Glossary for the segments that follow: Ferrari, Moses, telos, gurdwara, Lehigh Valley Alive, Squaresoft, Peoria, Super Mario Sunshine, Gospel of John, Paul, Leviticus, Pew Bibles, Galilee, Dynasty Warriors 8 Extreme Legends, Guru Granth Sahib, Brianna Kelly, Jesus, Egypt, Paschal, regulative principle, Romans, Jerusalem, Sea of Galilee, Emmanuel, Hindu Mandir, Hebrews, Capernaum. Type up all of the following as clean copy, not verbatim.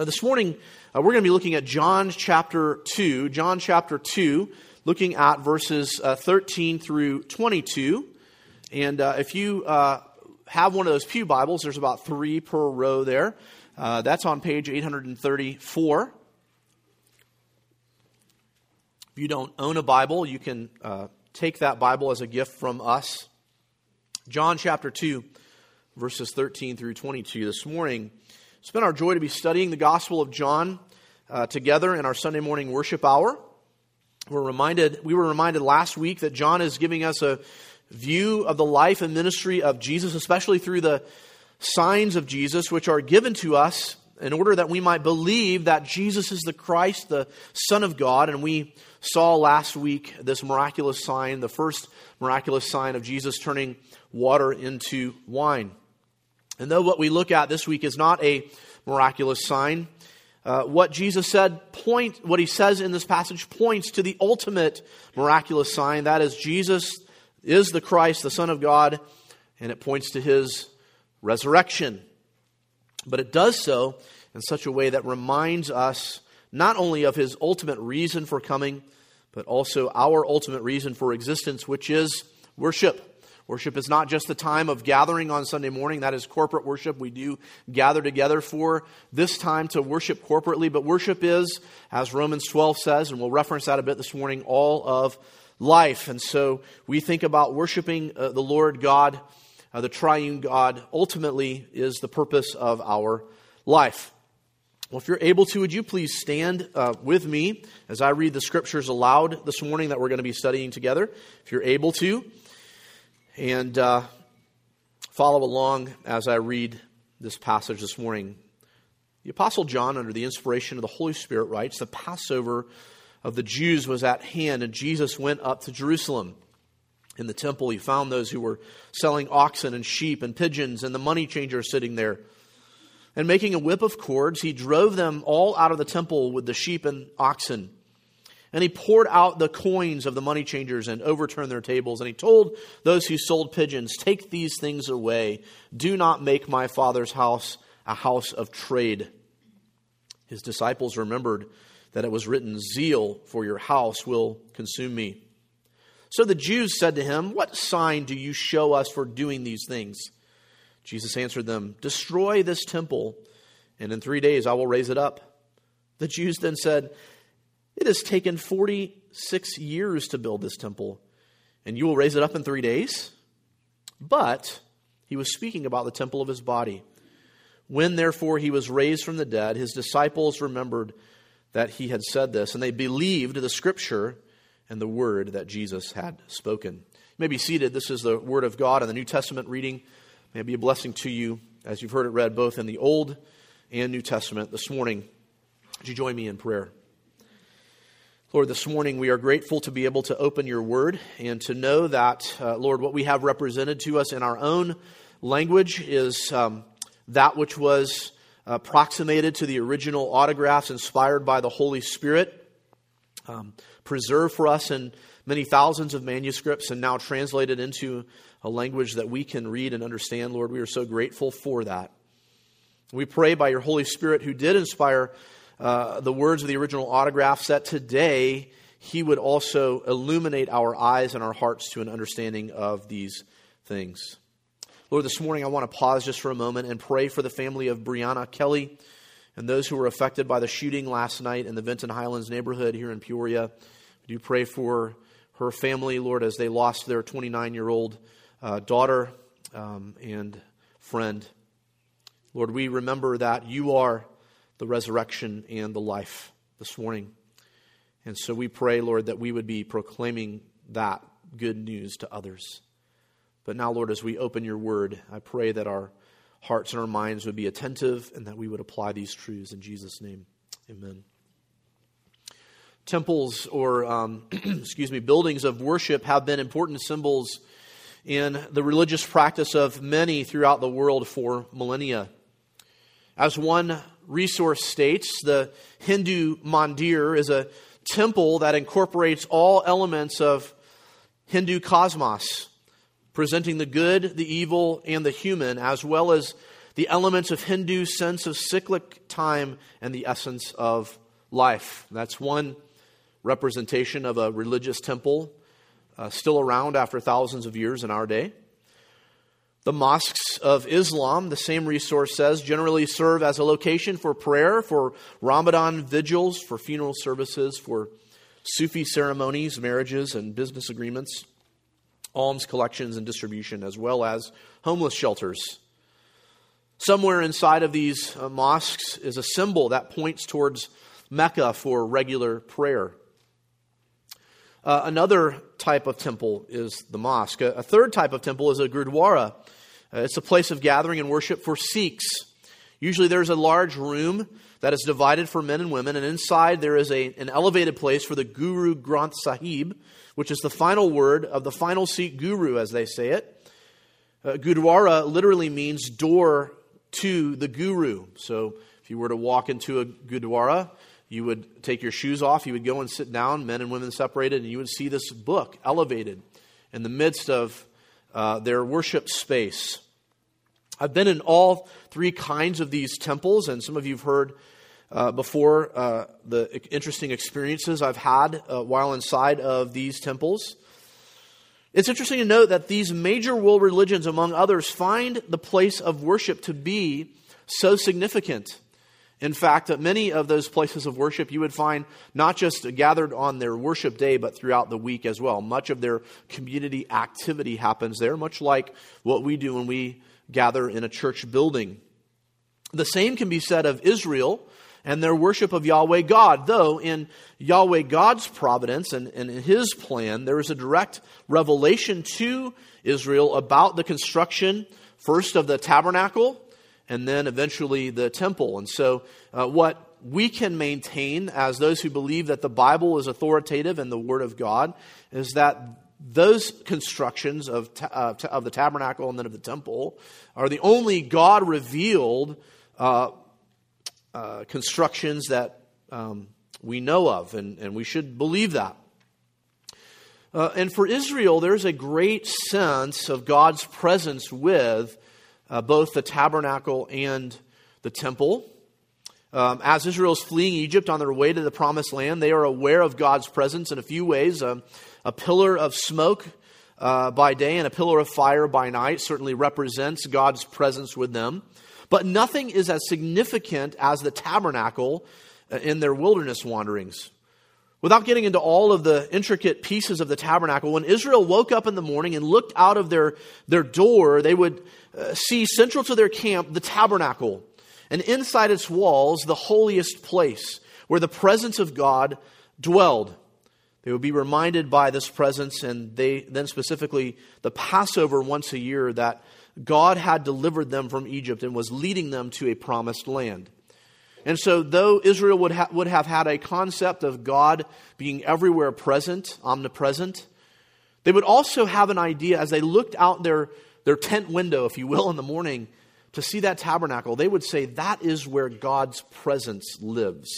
Now this morning, we're going to be looking at John chapter 2. John chapter 2, looking at verses 13 through 22. And if you have one of those Pew Bibles, there's about three per row there. That's on page 834. If you don't own a Bible, you can take that Bible as a gift from us. John chapter 2, verses 13 through 22. This morning, it's been our joy to be studying the Gospel of John together in our Sunday morning worship hour. We were reminded last week that John is giving us a view of the life and ministry of Jesus, especially through the signs of Jesus, which are given to us in order that we might believe that Jesus is the Christ, the Son of God. And we saw last week this miraculous sign, the first miraculous sign of Jesus turning water into wine. And though what we look at this week is not a miraculous sign, what he says in this passage points to the ultimate miraculous sign. That is, Jesus is the Christ, the Son of God, and it points to his resurrection. But it does so in such a way that reminds us not only of his ultimate reason for coming, but also our ultimate reason for existence, which is worship. Worship is not just the time of gathering on Sunday morning. That is corporate worship. We do gather together for this time to worship corporately. But worship is, as Romans 12 says, and we'll reference that a bit this morning, all of life. And so we think about worshiping the Lord God, the triune God, ultimately is the purpose of our life. Well, if you're able to, would you please stand with me as I read the scriptures aloud this morning that we're going to be studying together, if you're able to, and follow along as I read this passage this morning. The Apostle John, under the inspiration of the Holy Spirit, writes, "The Passover of the Jews was at hand, and Jesus went up to Jerusalem. In the temple, he found those who were selling oxen and sheep and pigeons and the money changer sitting there. And making a whip of cords, he drove them all out of the temple with the sheep and oxen. And he poured out the coins of the money changers and overturned their tables. And he told those who sold pigeons, 'Take these things away. Do not make my Father's house a house of trade.' His disciples remembered that it was written, 'Zeal for your house will consume me.' So the Jews said to him, 'What sign do you show us for doing these things?' Jesus answered them, 'Destroy this temple, and in 3 days I will raise it up.' The Jews then said, 'It has taken 46 years to build this temple, and you will raise it up in 3 days?' But he was speaking about the temple of his body. When therefore he was raised from the dead, his disciples remembered that he had said this, and they believed the scripture and the word that Jesus had spoken." You may be seated. This is the word of God in the New Testament reading. May it be a blessing to you as you've heard it read both in the Old and New Testament this morning. Would you join me in prayer? Lord, this morning we are grateful to be able to open your word and to know that, Lord, what we have represented to us in our own language is that which was approximated to the original autographs inspired by the Holy Spirit, preserved for us in many thousands of manuscripts and now translated into a language that we can read and understand. Lord, we are so grateful for that. We pray by your Holy Spirit, who did inspire the words of the original autographs, that today he would also illuminate our eyes and our hearts to an understanding of these things. Lord, this morning I want to pause just for a moment and pray for the family of Brianna Kelly and those who were affected by the shooting last night in the Vinton Highlands neighborhood here in Peoria. We do pray for her family, Lord, as they lost their 29-year-old daughter and friend. Lord, we remember that you are the resurrection and the life this morning. And so we pray, Lord, that we would be proclaiming that good news to others. But now, Lord, as we open your word, I pray that our hearts and our minds would be attentive and that we would apply these truths in Jesus' name. Amen. Temples or, buildings of worship have been important symbols in the religious practice of many throughout the world for millennia. As one resource states, the Hindu Mandir is a temple that incorporates all elements of Hindu cosmos, presenting the good, the evil, and the human, as well as the elements of Hindu sense of cyclic time and the essence of life. That's one representation of a religious temple still around after thousands of years in our day. The mosques of Islam, the same resource says, generally serve as a location for prayer, for Ramadan vigils, for funeral services, for Sufi ceremonies, marriages, and business agreements, alms collections and distribution, as well as homeless shelters. Somewhere inside of these mosques is a symbol that points towards Mecca for regular prayer. Another type of temple is the mosque. A third type of temple is a gurdwara. It's a place of gathering and worship for Sikhs. Usually there's a large room that is divided for men and women, and inside there is an elevated place for the Guru Granth Sahib, which is the final word of the final Sikh guru, as they say it. Gurdwara literally means door to the guru. So if you were to walk into a gurdwara, you would take your shoes off, you would go and sit down, men and women separated, and you would see this book elevated in the midst of their worship space. I've been in all three kinds of these temples, and some of you have heard before the interesting experiences I've had while inside of these temples. It's interesting to note that these major world religions, among others, find the place of worship to be so significant. In fact, at many of those places of worship, you would find not just gathered on their worship day, but throughout the week as well. Much of their community activity happens there, much like what we do when we gather in a church building. The same can be said of Israel and their worship of Yahweh God, though in Yahweh God's providence and in His plan, there is a direct revelation to Israel about the construction, first of the tabernacle, and then eventually the temple. And so what we can maintain as those who believe that the Bible is authoritative and the Word of God is that those constructions of the tabernacle and then of the temple are the only God-revealed constructions that we know of, and we should believe that. And for Israel, there's a great sense of God's presence with both the tabernacle and the temple. As Israel is fleeing Egypt on their way to the promised land, they are aware of God's presence in a few ways. A pillar of smoke by day and a pillar of fire by night certainly represents God's presence with them. But nothing is as significant as the tabernacle in their wilderness wanderings. Without getting into all of the intricate pieces of the tabernacle, when Israel woke up in the morning and looked out of their door, they would see central to their camp the tabernacle, and inside its walls the holiest place where the presence of God dwelled. They would be reminded by this presence, and they then specifically the Passover once a year, that God had delivered them from Egypt and was leading them to a promised land. And so though Israel would have had a concept of God being everywhere present, omnipresent, they would also have an idea as they looked out their tent window, if you will, in the morning to see that tabernacle. They would say that is where God's presence lives,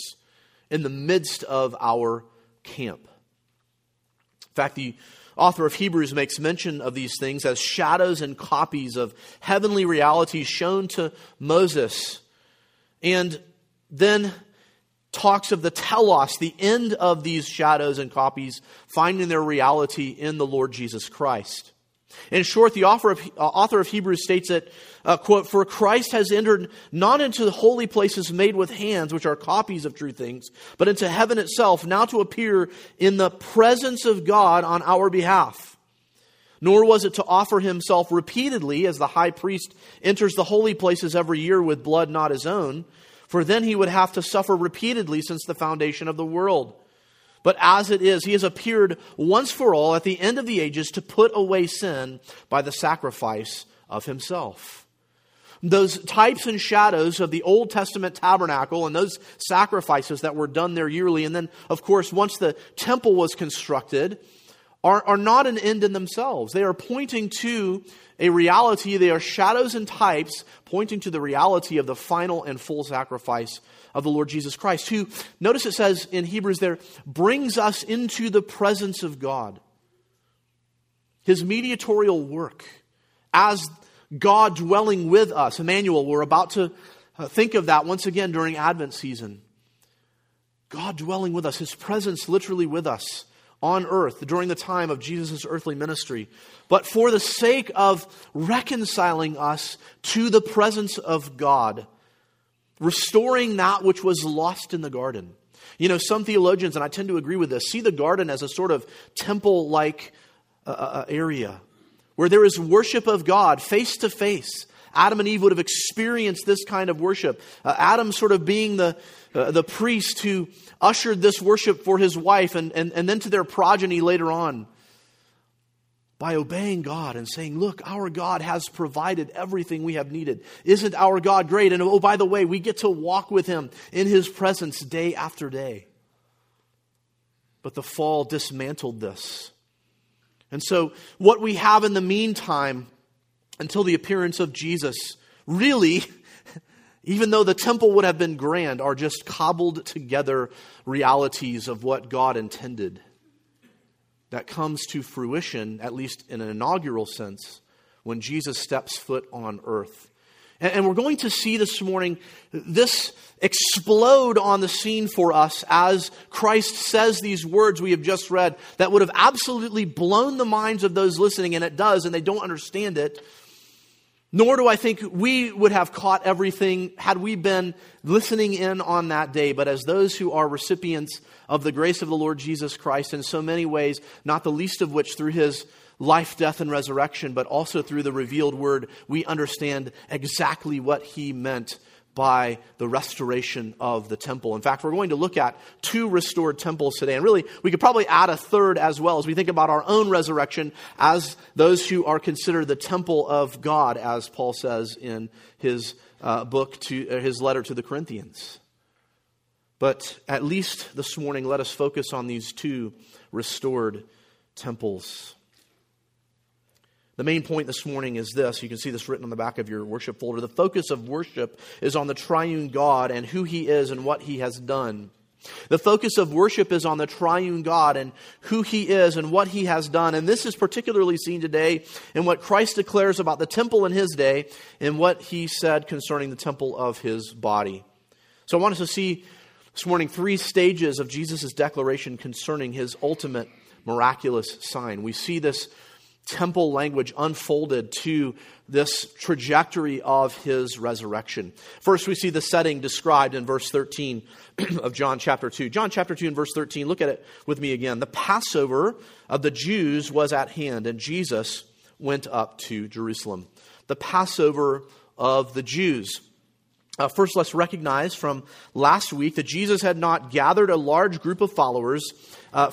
in the midst of our camp. In fact, the author of Hebrews makes mention of these things as shadows and copies of heavenly realities shown to Moses, and then talks of the telos, the end of these shadows and copies, finding their reality in the Lord Jesus Christ. In short, the author of Hebrews states that, quote, "For Christ has entered not into the holy places made with hands, which are copies of true things, but into heaven itself, now to appear in the presence of God on our behalf. Nor was it to offer himself repeatedly, as the high priest enters the holy places every year with blood not his own, for then he would have to suffer repeatedly since the foundation of the world. But as it is, he has appeared once for all at the end of the ages to put away sin by the sacrifice of himself." Those types and shadows of the Old Testament tabernacle and those sacrifices that were done there yearly, and then, of course, once the temple was constructed, are not an end in themselves. They are pointing to a reality. They are shadows and types pointing to the reality of the final and full sacrifice of the Lord Jesus Christ, who, notice it says in Hebrews there, brings us into the presence of God. His mediatorial work as God dwelling with us. Emmanuel, we're about to think of that once again during Advent season. God dwelling with us, His presence literally with us on earth during the time of Jesus' earthly ministry. But for the sake of reconciling us to the presence of God, restoring that which was lost in the garden. You know, some theologians, and I tend to agree with this, see the garden as a sort of temple-like area where there is worship of God face to face. Adam and Eve would have experienced this kind of worship. Adam sort of being the priest who ushered this worship for his wife and then to their progeny later on. By obeying God and saying, look, our God has provided everything we have needed. Isn't our God great? And oh, by the way, we get to walk with Him in His presence day after day. But the fall dismantled this. And so what we have in the meantime, until the appearance of Jesus, really, even though the temple would have been grand, are just cobbled together realities of what God intended that comes to fruition, at least in an inaugural sense, when Jesus steps foot on earth. And we're going to see this morning this explode on the scene for us as Christ says these words we have just read that would have absolutely blown the minds of those listening, and it does, and they don't understand it. Nor do I think we would have caught everything had we been listening in on that day. But as those who are recipients of the grace of the Lord Jesus Christ in so many ways, not the least of which through His life, death, and resurrection, but also through the revealed Word, we understand exactly what He meant by the restoration of the temple. In fact, we're going to look at 2 restored temples today. And really, we could probably add a third as well as we think about our own resurrection as those who are considered the temple of God, as Paul says in his his letter to the Corinthians. But at least this morning, let us focus on these 2 restored temples. The main point this morning is this. You can see this written on the back of your worship folder. The focus of worship is on the triune God and who He is and what He has done. The focus of worship is on the triune God and who He is and what He has done. And this is particularly seen today in what Christ declares about the temple in His day and what He said concerning the temple of His body. So I want us to see this morning 3 stages of Jesus' declaration concerning His ultimate miraculous sign. We see this temple language unfolded to this trajectory of His resurrection. First, we see the setting described in verse 13 of John chapter 2. John chapter 2 and verse 13, look at it with me again. The Passover of the Jews was at hand, and Jesus went up to Jerusalem. The Passover of the Jews. First, let's recognize from last week that Jesus had not gathered a large group of followers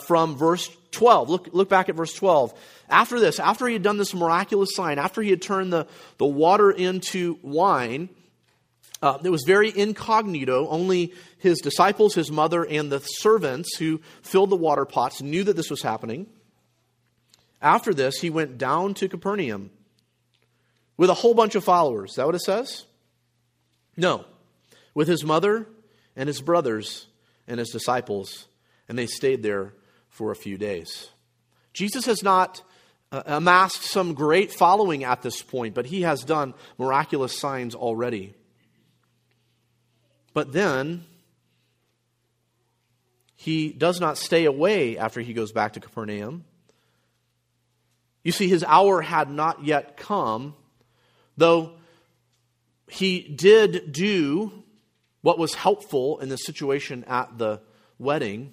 from verse 12. Look back at verse 12. After this, after He had done this miraculous sign, after He had turned the water into wine, it was very incognito. Only His disciples, His mother, and the servants who filled the water pots knew that this was happening. After this, He went down to Capernaum with a whole bunch of followers. Is that what it says? No, with His mother and His brothers and His disciples, and they stayed there for a few days. Jesus has not amassed some great following at this point, but He has done miraculous signs already. But then, He does not stay away after He goes back to Capernaum. You see, His hour had not yet come, though He did do what was helpful in the situation at the wedding.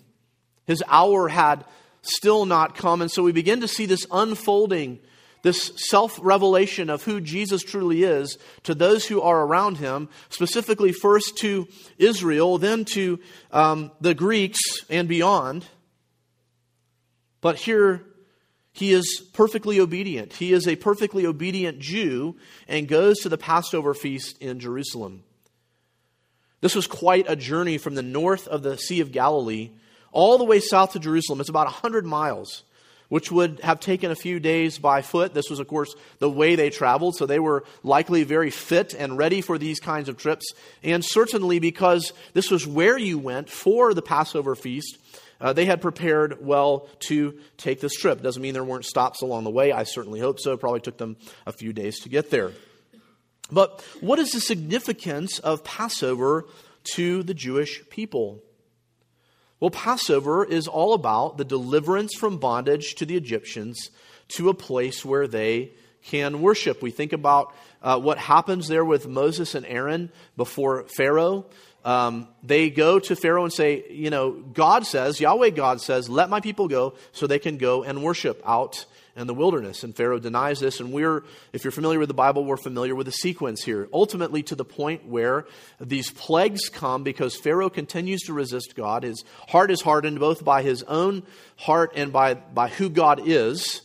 His hour had still not come, and so we begin to see this unfolding, this self-revelation of who Jesus truly is to those who are around Him, specifically first to Israel, then to the Greeks and beyond. But here, He is perfectly obedient. He is a perfectly obedient Jew and goes to the Passover feast in Jerusalem. This was quite a journey from the north of the Sea of Galilee all the way south to Jerusalem. It's about 100 miles, which would have taken a few days by foot. This was, of course, the way they traveled, so they were likely very fit and ready for these kinds of trips. And certainly because this was where you went for the Passover feast, they had prepared well to take this trip. Doesn't mean there weren't stops along the way. I certainly hope so. Probably took them a few days to get there. But what is the significance of Passover to the Jewish people? Well, Passover is all about the deliverance from bondage to the Egyptians to a place where they can worship. We think about what happens there with Moses and Aaron before Pharaoh. They go to Pharaoh and say, you know, Yahweh God says, let my people go so they can go and worship out in the wilderness. And Pharaoh denies this. And if you're familiar with the Bible, we're familiar with the sequence here. Ultimately to the point where these plagues come because Pharaoh continues to resist God. His heart is hardened both by his own heart and by who God is.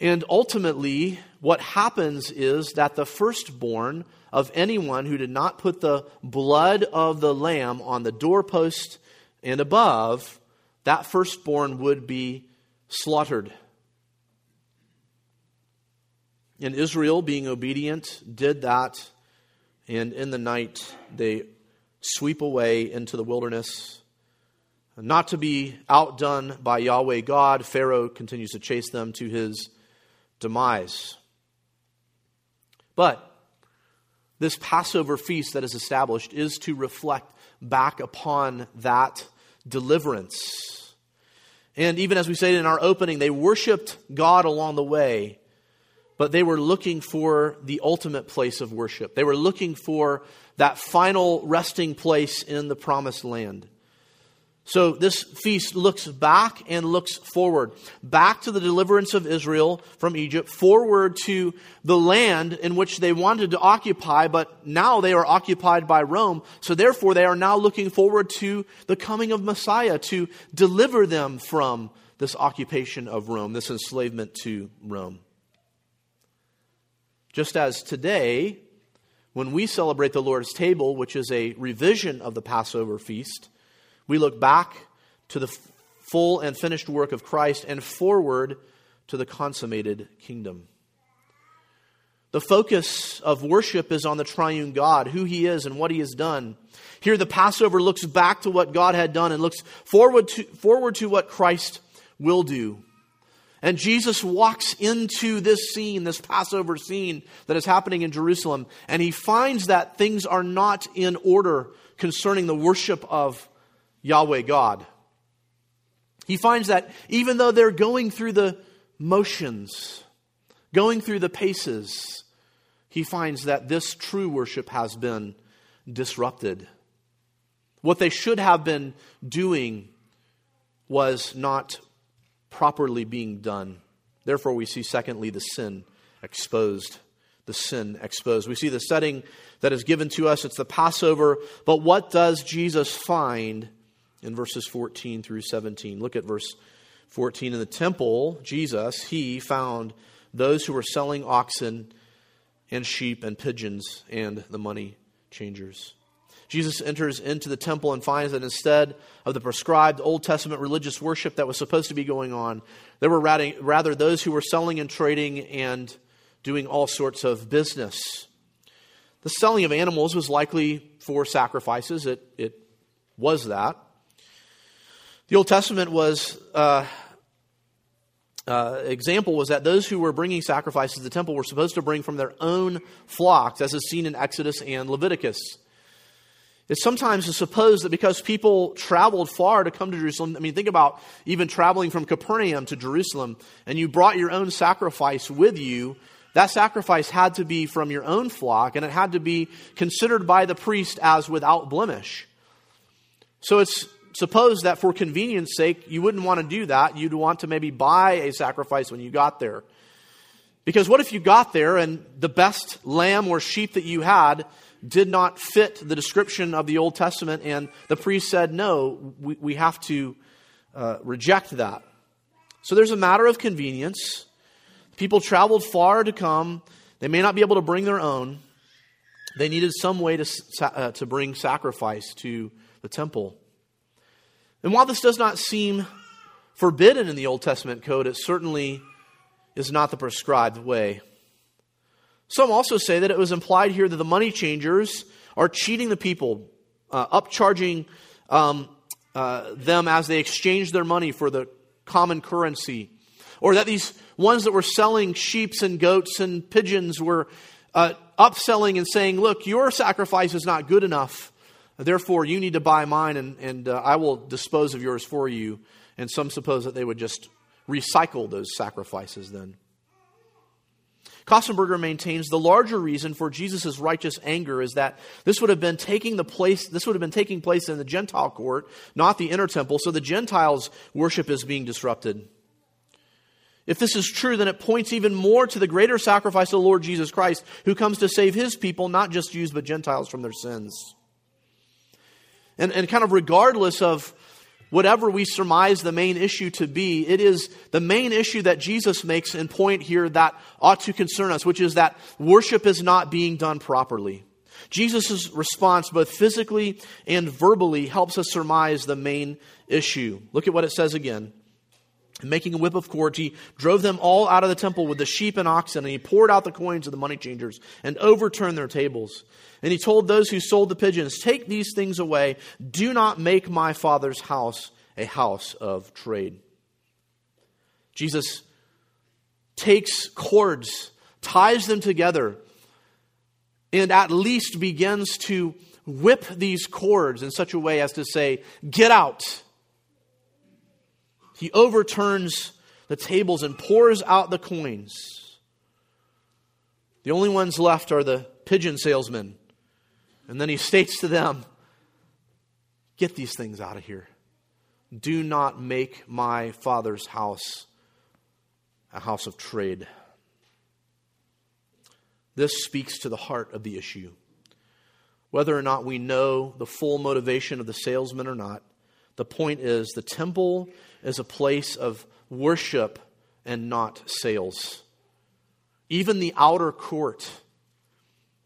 And ultimately, what happens is that the firstborn of anyone who did not put the blood of the lamb on the doorpost and above, that firstborn would be slaughtered. And Israel, being obedient, did that. And in the night, they sweep away into the wilderness. Not to be outdone by Yahweh God, Pharaoh continues to chase them to his demise. But this Passover feast that is established is to reflect back upon that deliverance. And even as we say in our opening, they worshiped God along the way, but they were looking for the ultimate place of worship. They were looking for that final resting place in the promised land. So this feast looks back and looks forward, back to the deliverance of Israel from Egypt, forward to the land in which they wanted to occupy, but now they are occupied by Rome. So therefore, they are now looking forward to the coming of Messiah to deliver them from this occupation of Rome, this enslavement to Rome. Just as today, when we celebrate the Lord's table, which is a revision of the Passover feast, we look back to the full and finished work of Christ and forward to the consummated kingdom. The focus of worship is on the triune God, who He is and what He has done. Here the Passover looks back to what God had done and looks forward to what Christ will do. And Jesus walks into this scene, this Passover scene that is happening in Jerusalem, and He finds that things are not in order concerning the worship of Yahweh God. He finds that even though they're going through the motions, going through the paces, He finds that this true worship has been disrupted. What they should have been doing was not properly being done. Therefore, we see, secondly, the sin exposed. The sin exposed. We see the setting that is given to us. It's the Passover. But what does Jesus find in verses 14 through 17? Look at verse 14. In the temple, Jesus, He found those who were selling oxen and sheep and pigeons and the money changers. Jesus enters into the temple and finds that instead of the prescribed Old Testament religious worship that was supposed to be going on, there were rather those who were selling and trading and doing all sorts of business. The selling of animals was likely for sacrifices. It was that. The Old Testament was example was that those who were bringing sacrifices to the temple were supposed to bring from their own flocks, as is seen in Exodus and Leviticus. It's sometimes supposed that because people traveled far to come to Jerusalem, I mean, think about even traveling from Capernaum to Jerusalem, and you brought your own sacrifice with you. That sacrifice had to be from your own flock, and it had to be considered by the priest as without blemish. So it's supposed that for convenience sake, you wouldn't want to do that. You'd want to maybe buy a sacrifice when you got there. Because what if you got there and the best lamb or sheep that you had did not fit the description of the Old Testament, and the priest said, no, we have to reject that. So there's a matter of convenience. People traveled far to come. They may not be able to bring their own. They needed some way to bring sacrifice to the temple. And while this does not seem forbidden in the Old Testament code, it certainly is not the prescribed way. Some also say that it was implied here that the money changers are cheating the people, upcharging them as they exchange their money for the common currency. Or that these ones that were selling sheep and goats and pigeons were upselling and saying, look, your sacrifice is not good enough. Therefore, you need to buy mine and I will dispose of yours for you. And some suppose that they would just recycle those sacrifices then. Kostenberger maintains the larger reason for Jesus' righteous anger is that this would have been taking place in the Gentile court, not the inner temple, so the Gentiles' worship is being disrupted. If this is true, then it points even more to the greater sacrifice of the Lord Jesus Christ, who comes to save his people, not just Jews, but Gentiles from their sins. And kind of regardless of whatever we surmise the main issue to be, it is the main issue that Jesus makes and point here that ought to concern us, which is that worship is not being done properly. Jesus' response, both physically and verbally, helps us surmise the main issue. Look at what it says again. Making a whip of cords, he drove them all out of the temple with the sheep and oxen, and he poured out the coins of the money changers and overturned their tables. And he told those who sold the pigeons, take these things away. Do not make my Father's house a house of trade. Jesus takes cords, ties them together, and at least begins to whip these cords in such a way as to say, get out. He overturns the tables and pours out the coins. The only ones left are the pigeon salesmen. And then he states to them, get these things out of here. Do not make my Father's house a house of trade. This speaks to the heart of the issue. Whether or not we know the full motivation of the salesman or not, the point is the temple is a place of worship and not sales. Even the outer court,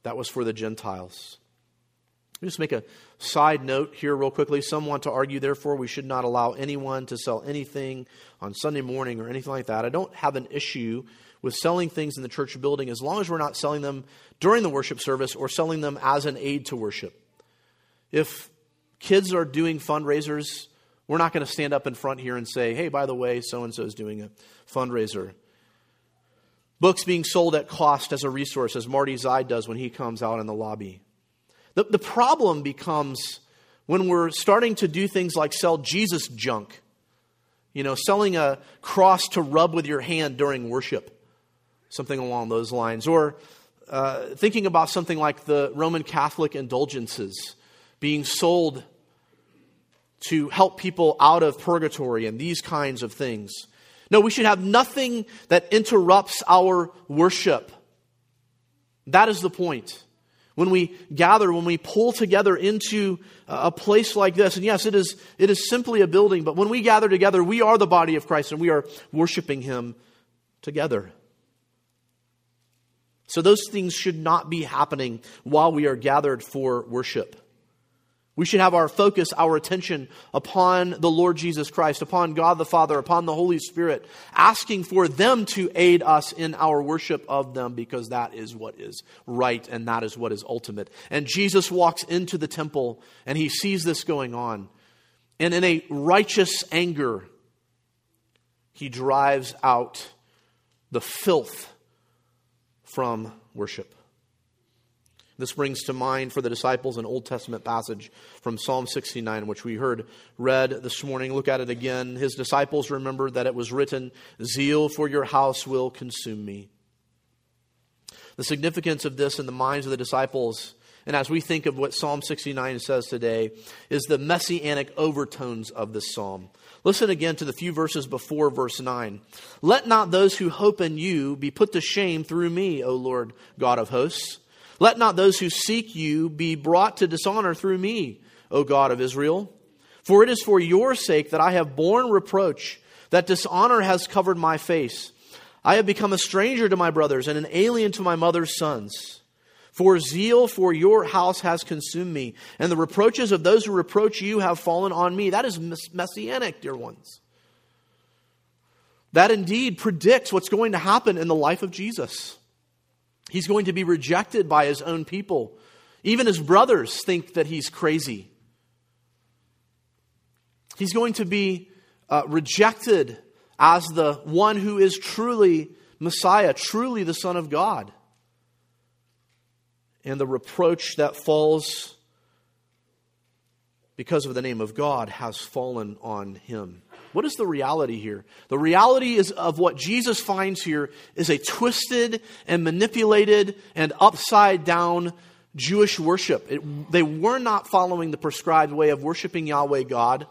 that was for the Gentiles. Let me just make a side note here real quickly. Some want to argue, therefore, we should not allow anyone to sell anything on Sunday morning or anything like that. I don't have an issue with selling things in the church building as long as we're not selling them during the worship service or selling them as an aid to worship. If kids are doing fundraisers, we're not going to stand up in front here and say, hey, by the way, so-and-so is doing a fundraiser. Books being sold at cost as a resource, as Marty Zide does when he comes out in the lobby. The problem becomes when we're starting to do things like sell Jesus junk. You know, selling a cross to rub with your hand during worship. Something along those lines. Or thinking about something like the Roman Catholic indulgences being sold to help people out of purgatory and these kinds of things. No, we should have nothing that interrupts our worship. That is the point. When we gather, when we pull together into a place like this, and yes, it is simply a building, but when we gather together, we are the body of Christ and we are worshiping him together. So those things should not be happening while we are gathered for worship. We should have our focus, our attention upon the Lord Jesus Christ, upon God the Father, upon the Holy Spirit, asking for them to aid us in our worship of them because that is what is right and that is what is ultimate. And Jesus walks into the temple and he sees this going on. And in a righteous anger, he drives out the filth from worship. This brings to mind for the disciples an Old Testament passage from Psalm 69, which we heard read this morning. Look at it again. His disciples remembered that it was written, "Zeal for your house will consume me." The significance of this in the minds of the disciples, and as we think of what Psalm 69 says today, is the messianic overtones of this psalm. Listen again to the few verses before verse 9. "Let not those who hope in you be put to shame through me, O Lord God of hosts. Let not those who seek you be brought to dishonor through me, O God of Israel. For it is for your sake that I have borne reproach, that dishonor has covered my face. I have become a stranger to my brothers and an alien to my mother's sons. For zeal for your house has consumed me, and the reproaches of those who reproach you have fallen on me." That is messianic, dear ones. That indeed predicts what's going to happen in the life of Jesus. He's going to be rejected by his own people. Even his brothers think that he's crazy. He's going to be rejected as the one who is truly Messiah, truly the Son of God. and the reproach that falls because of the name of God has fallen on him. What is the reality here? The reality is of what Jesus finds here is a twisted and manipulated and upside down Jewish worship. They were not following the prescribed way of worshiping Yahweh God.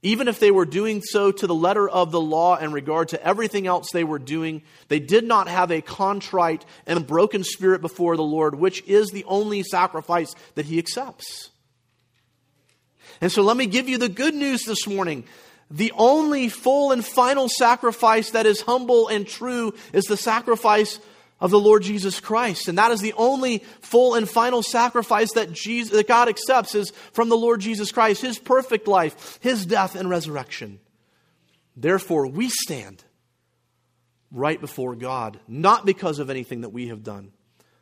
Even if they were doing so to the letter of the law in regard to everything else they were doing, they did not have a contrite and broken spirit before the Lord, which is the only sacrifice that he accepts. And so let me give you the good news this morning. The only full and final sacrifice that is humble and true is the sacrifice of the Lord Jesus Christ. And that is the only full and final sacrifice that God accepts is from the Lord Jesus Christ, his perfect life, his death and resurrection. Therefore, we stand right before God, not because of anything that we have done,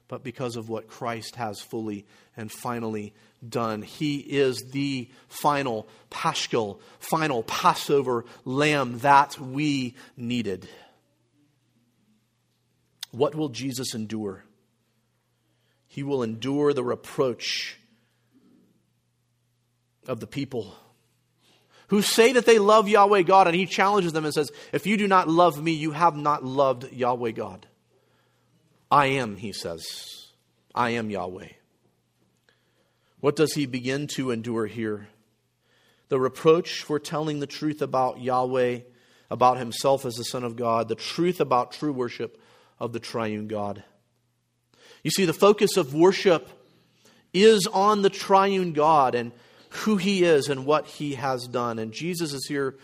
but because of what Christ has fully and finally done. He is the final Paschal, final Passover lamb that we needed. What will Jesus endure? He will endure the reproach of the people who say that they love Yahweh God, and he challenges them and says, if you do not love me, you have not loved Yahweh God. I am, he says. I am Yahweh. What does he begin to endure here? The reproach for telling the truth about Yahweh, about himself as the Son of God, the truth about true worship of the triune God. You see, the focus of worship is on the triune God and who he is and what he has done. And Jesus is here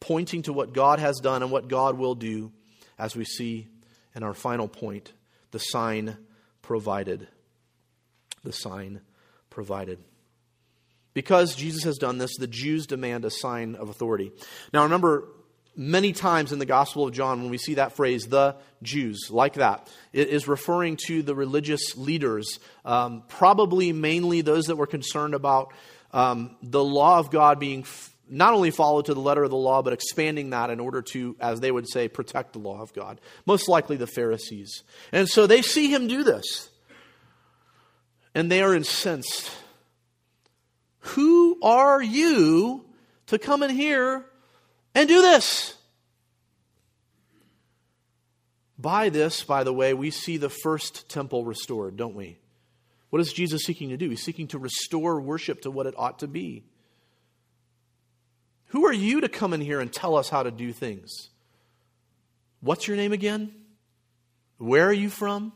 pointing to what God has done and what God will do, as we see in our final point, the sign provided. The sign provided. Because Jesus has done this, the Jews demand a sign of authority. Now remember, many times in the Gospel of John, when we see that phrase, the Jews, like that, it is referring to the religious leaders, probably mainly those that were concerned about the law of God being not only followed to the letter of the law, but expanding that in order to, as they would say, protect the law of God. Most likely the Pharisees. And so they see him do this, and they are incensed. Who are you to come in here and do this? By this, by the way, we see the first temple restored, don't we? What is Jesus seeking to do? He's seeking to restore worship to what it ought to be. Who are you to come in here and tell us how to do things? What's your name again? Where are you from?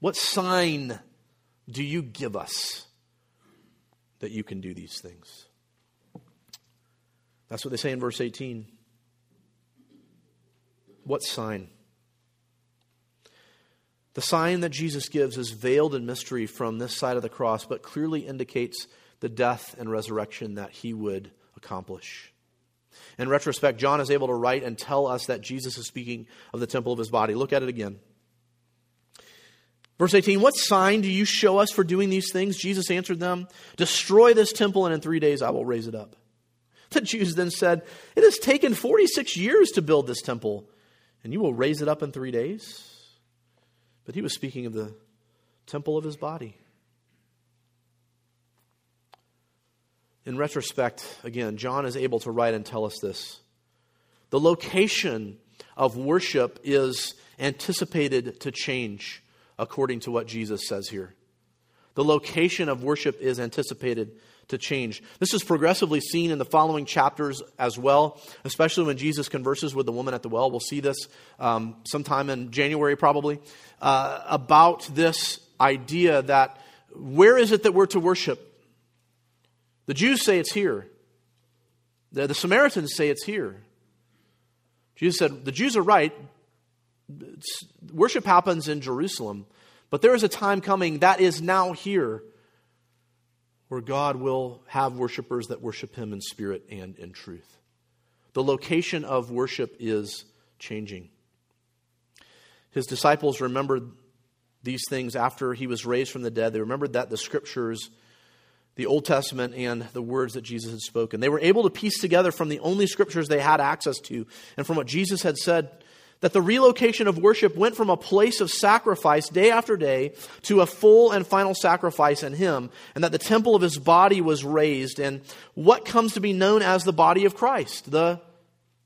What sign do you give us that you can do these things? That's what they say in verse 18. What sign? The sign that Jesus gives is veiled in mystery from this side of the cross, but clearly indicates the death and resurrection that he would accomplish. In retrospect, John is able to write and tell us that Jesus is speaking of the temple of his body. Look at it again. Verse 18, what sign do you show us for doing these things? Jesus answered them, destroy this temple, and in 3 days I will raise it up. The Jews then said, it has taken 46 years to build this temple, and you will raise it up in 3 days? But he was speaking of the temple of his body. In retrospect, again, John is able to write and tell us this. The location of worship is anticipated to change according to what Jesus says here. The location of worship is anticipated to change. This is progressively seen in the following chapters as well, especially when Jesus converses with the woman at the well. We'll see this sometime in January probably, about this idea that where is it that we're to worship? The Jews say it's here. The Samaritans say it's here. Jesus said, the Jews are right. Worship happens in Jerusalem, but there is a time coming that is now here, where God will have worshipers that worship him in spirit and in truth. The location of worship is changing. His disciples remembered these things after he was raised from the dead. They remembered that the scriptures, the Old Testament, and the words that Jesus had spoken. They were able to piece together from the only scriptures they had access to and from what Jesus had said that the relocation of worship went from a place of sacrifice day after day to a full and final sacrifice in him, and that the temple of his body was raised, and what comes to be known as the body of Christ, the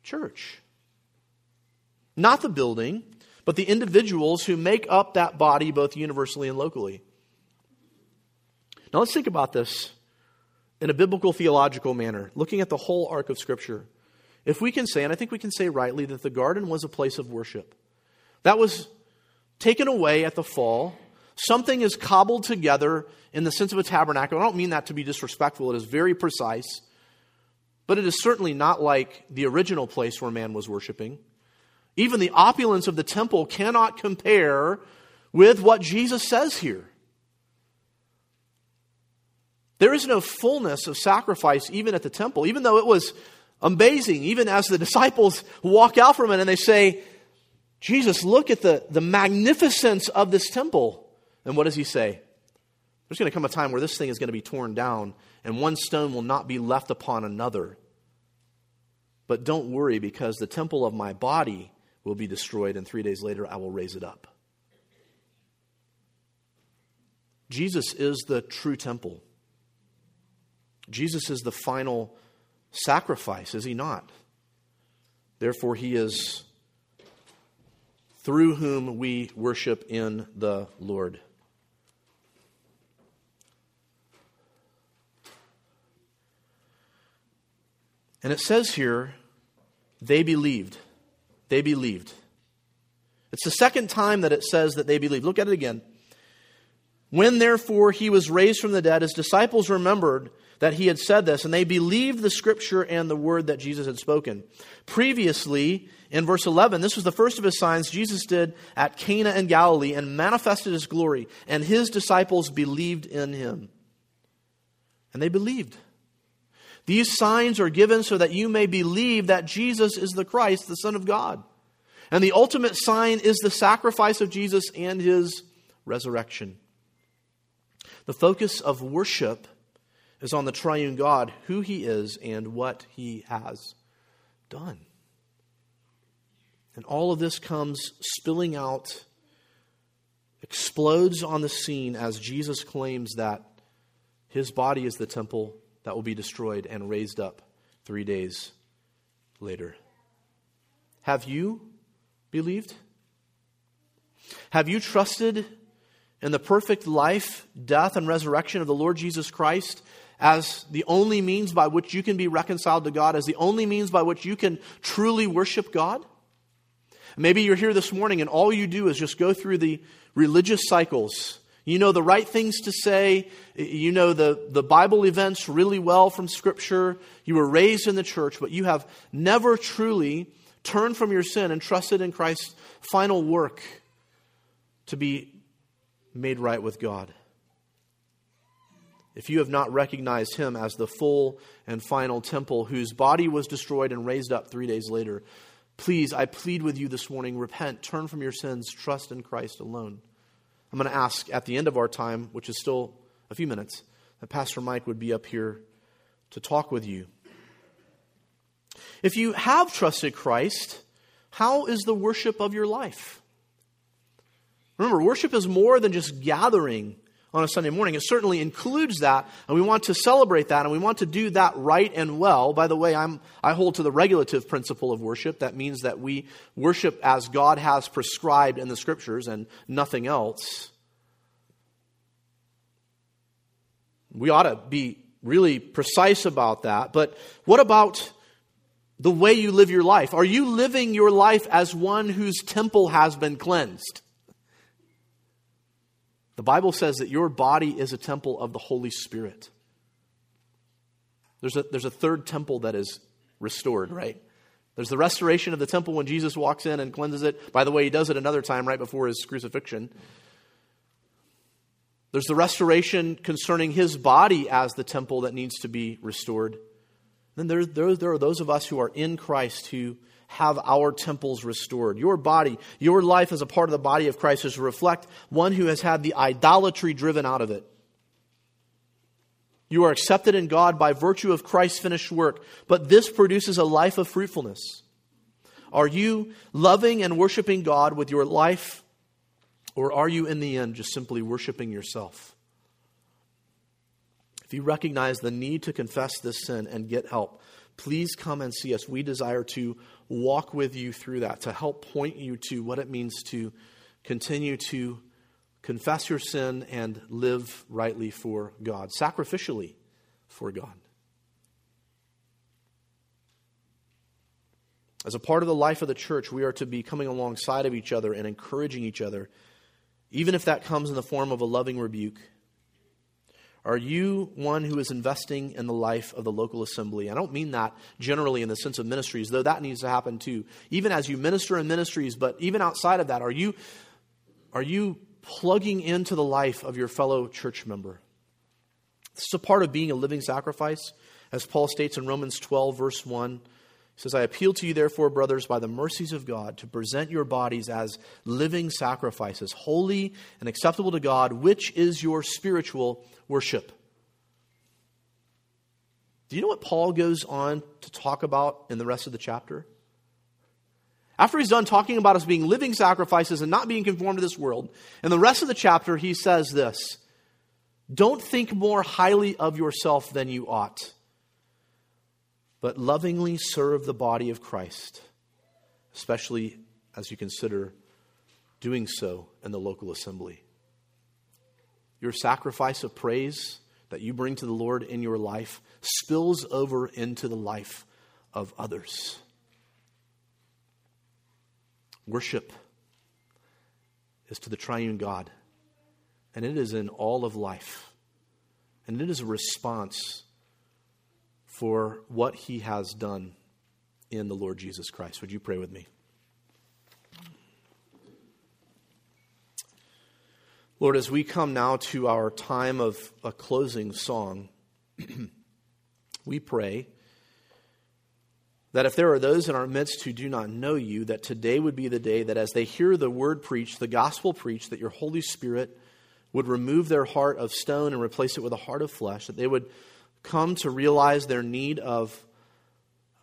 church. Not the building, but the individuals who make up that body both universally and locally. Now let's think about this in a biblical theological manner, looking at the whole arc of Scripture. If we can say, and I think we can say rightly, that the garden was a place of worship that was taken away at the fall, something is cobbled together in the sense of a tabernacle. I don't mean that to be disrespectful. It is very precise. But it is certainly not like the original place where man was worshiping. Even the opulence of the temple cannot compare with what Jesus says here. There is no fullness of sacrifice even at the temple, even though it was amazing, even as the disciples walk out from it and they say, Jesus, look at the magnificence of this temple. And what does he say? There's going to come a time where this thing is going to be torn down and one stone will not be left upon another. But don't worry, because the temple of my body will be destroyed and 3 days later I will raise it up. Jesus is the true temple. Jesus is the final temple. Sacrifice, is he not? Therefore, he is through whom we worship in the Lord. And it says here, they believed. They believed. It's the second time that it says that they believed. Look at it again. When, therefore, he was raised from the dead, his disciples remembered that he had said this, and they believed the Scripture and the word that Jesus had spoken. Previously, in verse 11, this was the first of his signs Jesus did at Cana in Galilee and manifested his glory, and his disciples believed in him. And they believed. These signs are given so that you may believe that Jesus is the Christ, the Son of God. And the ultimate sign is the sacrifice of Jesus and his resurrection. The focus of worship is on the triune God, who he is and what he has done. And all of this comes spilling out, explodes on the scene as Jesus claims that his body is the temple that will be destroyed and raised up 3 days later. Have you believed? Have you trusted in the perfect life, death, and resurrection of the Lord Jesus Christ as the only means by which you can be reconciled to God, as the only means by which you can truly worship God? Maybe you're here this morning and all you do is just go through the religious cycles. You know the right things to say. You know the Bible events really well from Scripture. You were raised in the church, but you have never truly turned from your sin and trusted in Christ's final work to be made right with God. If you have not recognized him as the full and final temple whose body was destroyed and raised up 3 days later, please, I plead with you this morning, repent, turn from your sins, trust in Christ alone. I'm going to ask at the end of our time, which is still a few minutes, that Pastor Mike would be up here to talk with you. If you have trusted Christ, how is the worship of your life? Remember, worship is more than just gathering on a Sunday morning. It certainly includes that, and we want to celebrate that, and we want to do that right and well. By the way, I hold to the regulative principle of worship. That means that we worship as God has prescribed in the Scriptures and nothing else. We ought to be really precise about that. But what about the way you live your life? Are you living your life as one whose temple has been cleansed? The Bible says that your body is a temple of the Holy Spirit. There's a third temple that is restored, right? There's the restoration of the temple when Jesus walks in and cleanses it. By the way, he does it another time right before his crucifixion. There's the restoration concerning his body as the temple that needs to be restored. Then there are those of us who are in Christ who have our temples restored. Your body, your life as a part of the body of Christ is to reflect one who has had the idolatry driven out of it. You are accepted in God by virtue of Christ's finished work, but this produces a life of fruitfulness. Are you loving and worshiping God with your life? Or are you in the end just simply worshiping yourself? If you recognize the need to confess this sin and get help, please come and see us. We desire to walk with you through that, to help point you to what it means to continue to confess your sin and live rightly for God, sacrificially for God. As a part of the life of the church, we are to be coming alongside of each other and encouraging each other, even if that comes in the form of a loving rebuke. Are you one who is investing in the life of the local assembly? I don't mean that generally in the sense of ministries, though that needs to happen too. Even as you minister in ministries, but even outside of that, are you plugging into the life of your fellow church member? This is a part of being a living sacrifice. As Paul states in Romans 12, verse 1, it says, "I appeal to you, therefore, brothers, by the mercies of God, to present your bodies as living sacrifices, holy and acceptable to God, which is your spiritual worship." Do you know what Paul goes on to talk about in the rest of the chapter? After he's done talking about us being living sacrifices and not being conformed to this world, in the rest of the chapter, he says this: "Don't think more highly of yourself than you ought, but lovingly serve the body of Christ, especially as you consider doing so in the local assembly." Your sacrifice of praise that you bring to the Lord in your life spills over into the life of others. Worship is to the triune God, and it is in all of life, and it is a response for what he has done in the Lord Jesus Christ. Would you pray with me? Lord, as we come now to our time of a closing song, we pray that if there are those in our midst who do not know you, that today would be the day that as they hear the word preached, the gospel preached, that your Holy Spirit would remove their heart of stone and replace it with a heart of flesh, that they would come to realize their need of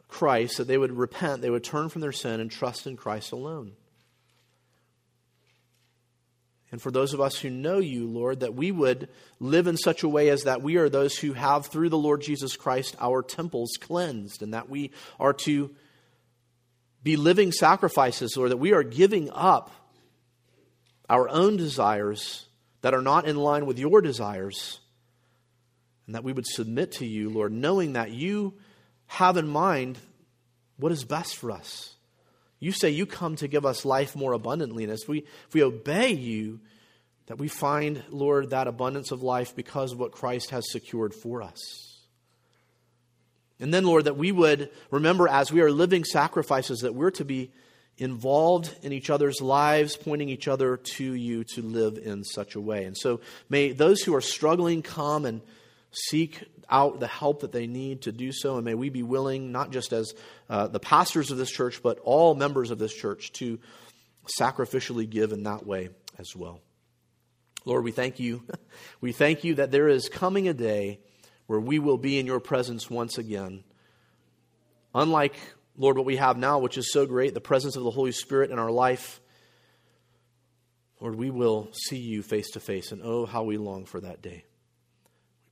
Christ, that they would repent, they would turn from their sin and trust in Christ alone. And for those of us who know you, Lord, that we would live in such a way as that we are those who have, through the Lord Jesus Christ, our temples cleansed, and that we are to be living sacrifices, Lord, that we are giving up our own desires that are not in line with your desires, and that we would submit to you, Lord, knowing that you have in mind what is best for us. You say you come to give us life more abundantly. And as we obey you, that we find, Lord, that abundance of life because of what Christ has secured for us. And then, Lord, that we would remember as we are living sacrifices that we're to be involved in each other's lives, pointing each other to you to live in such a way. And so may those who are struggling come and seek out the help that they need to do so, and may we be willing, not just as the pastors of this church, but all members of this church, to sacrificially give in that way as well. Lord, we thank you. We thank you that there is coming a day where we will be in your presence once again. Unlike, Lord, what we have now, which is so great, the presence of the Holy Spirit in our life, Lord, we will see you face to face, and oh, how we long for that day.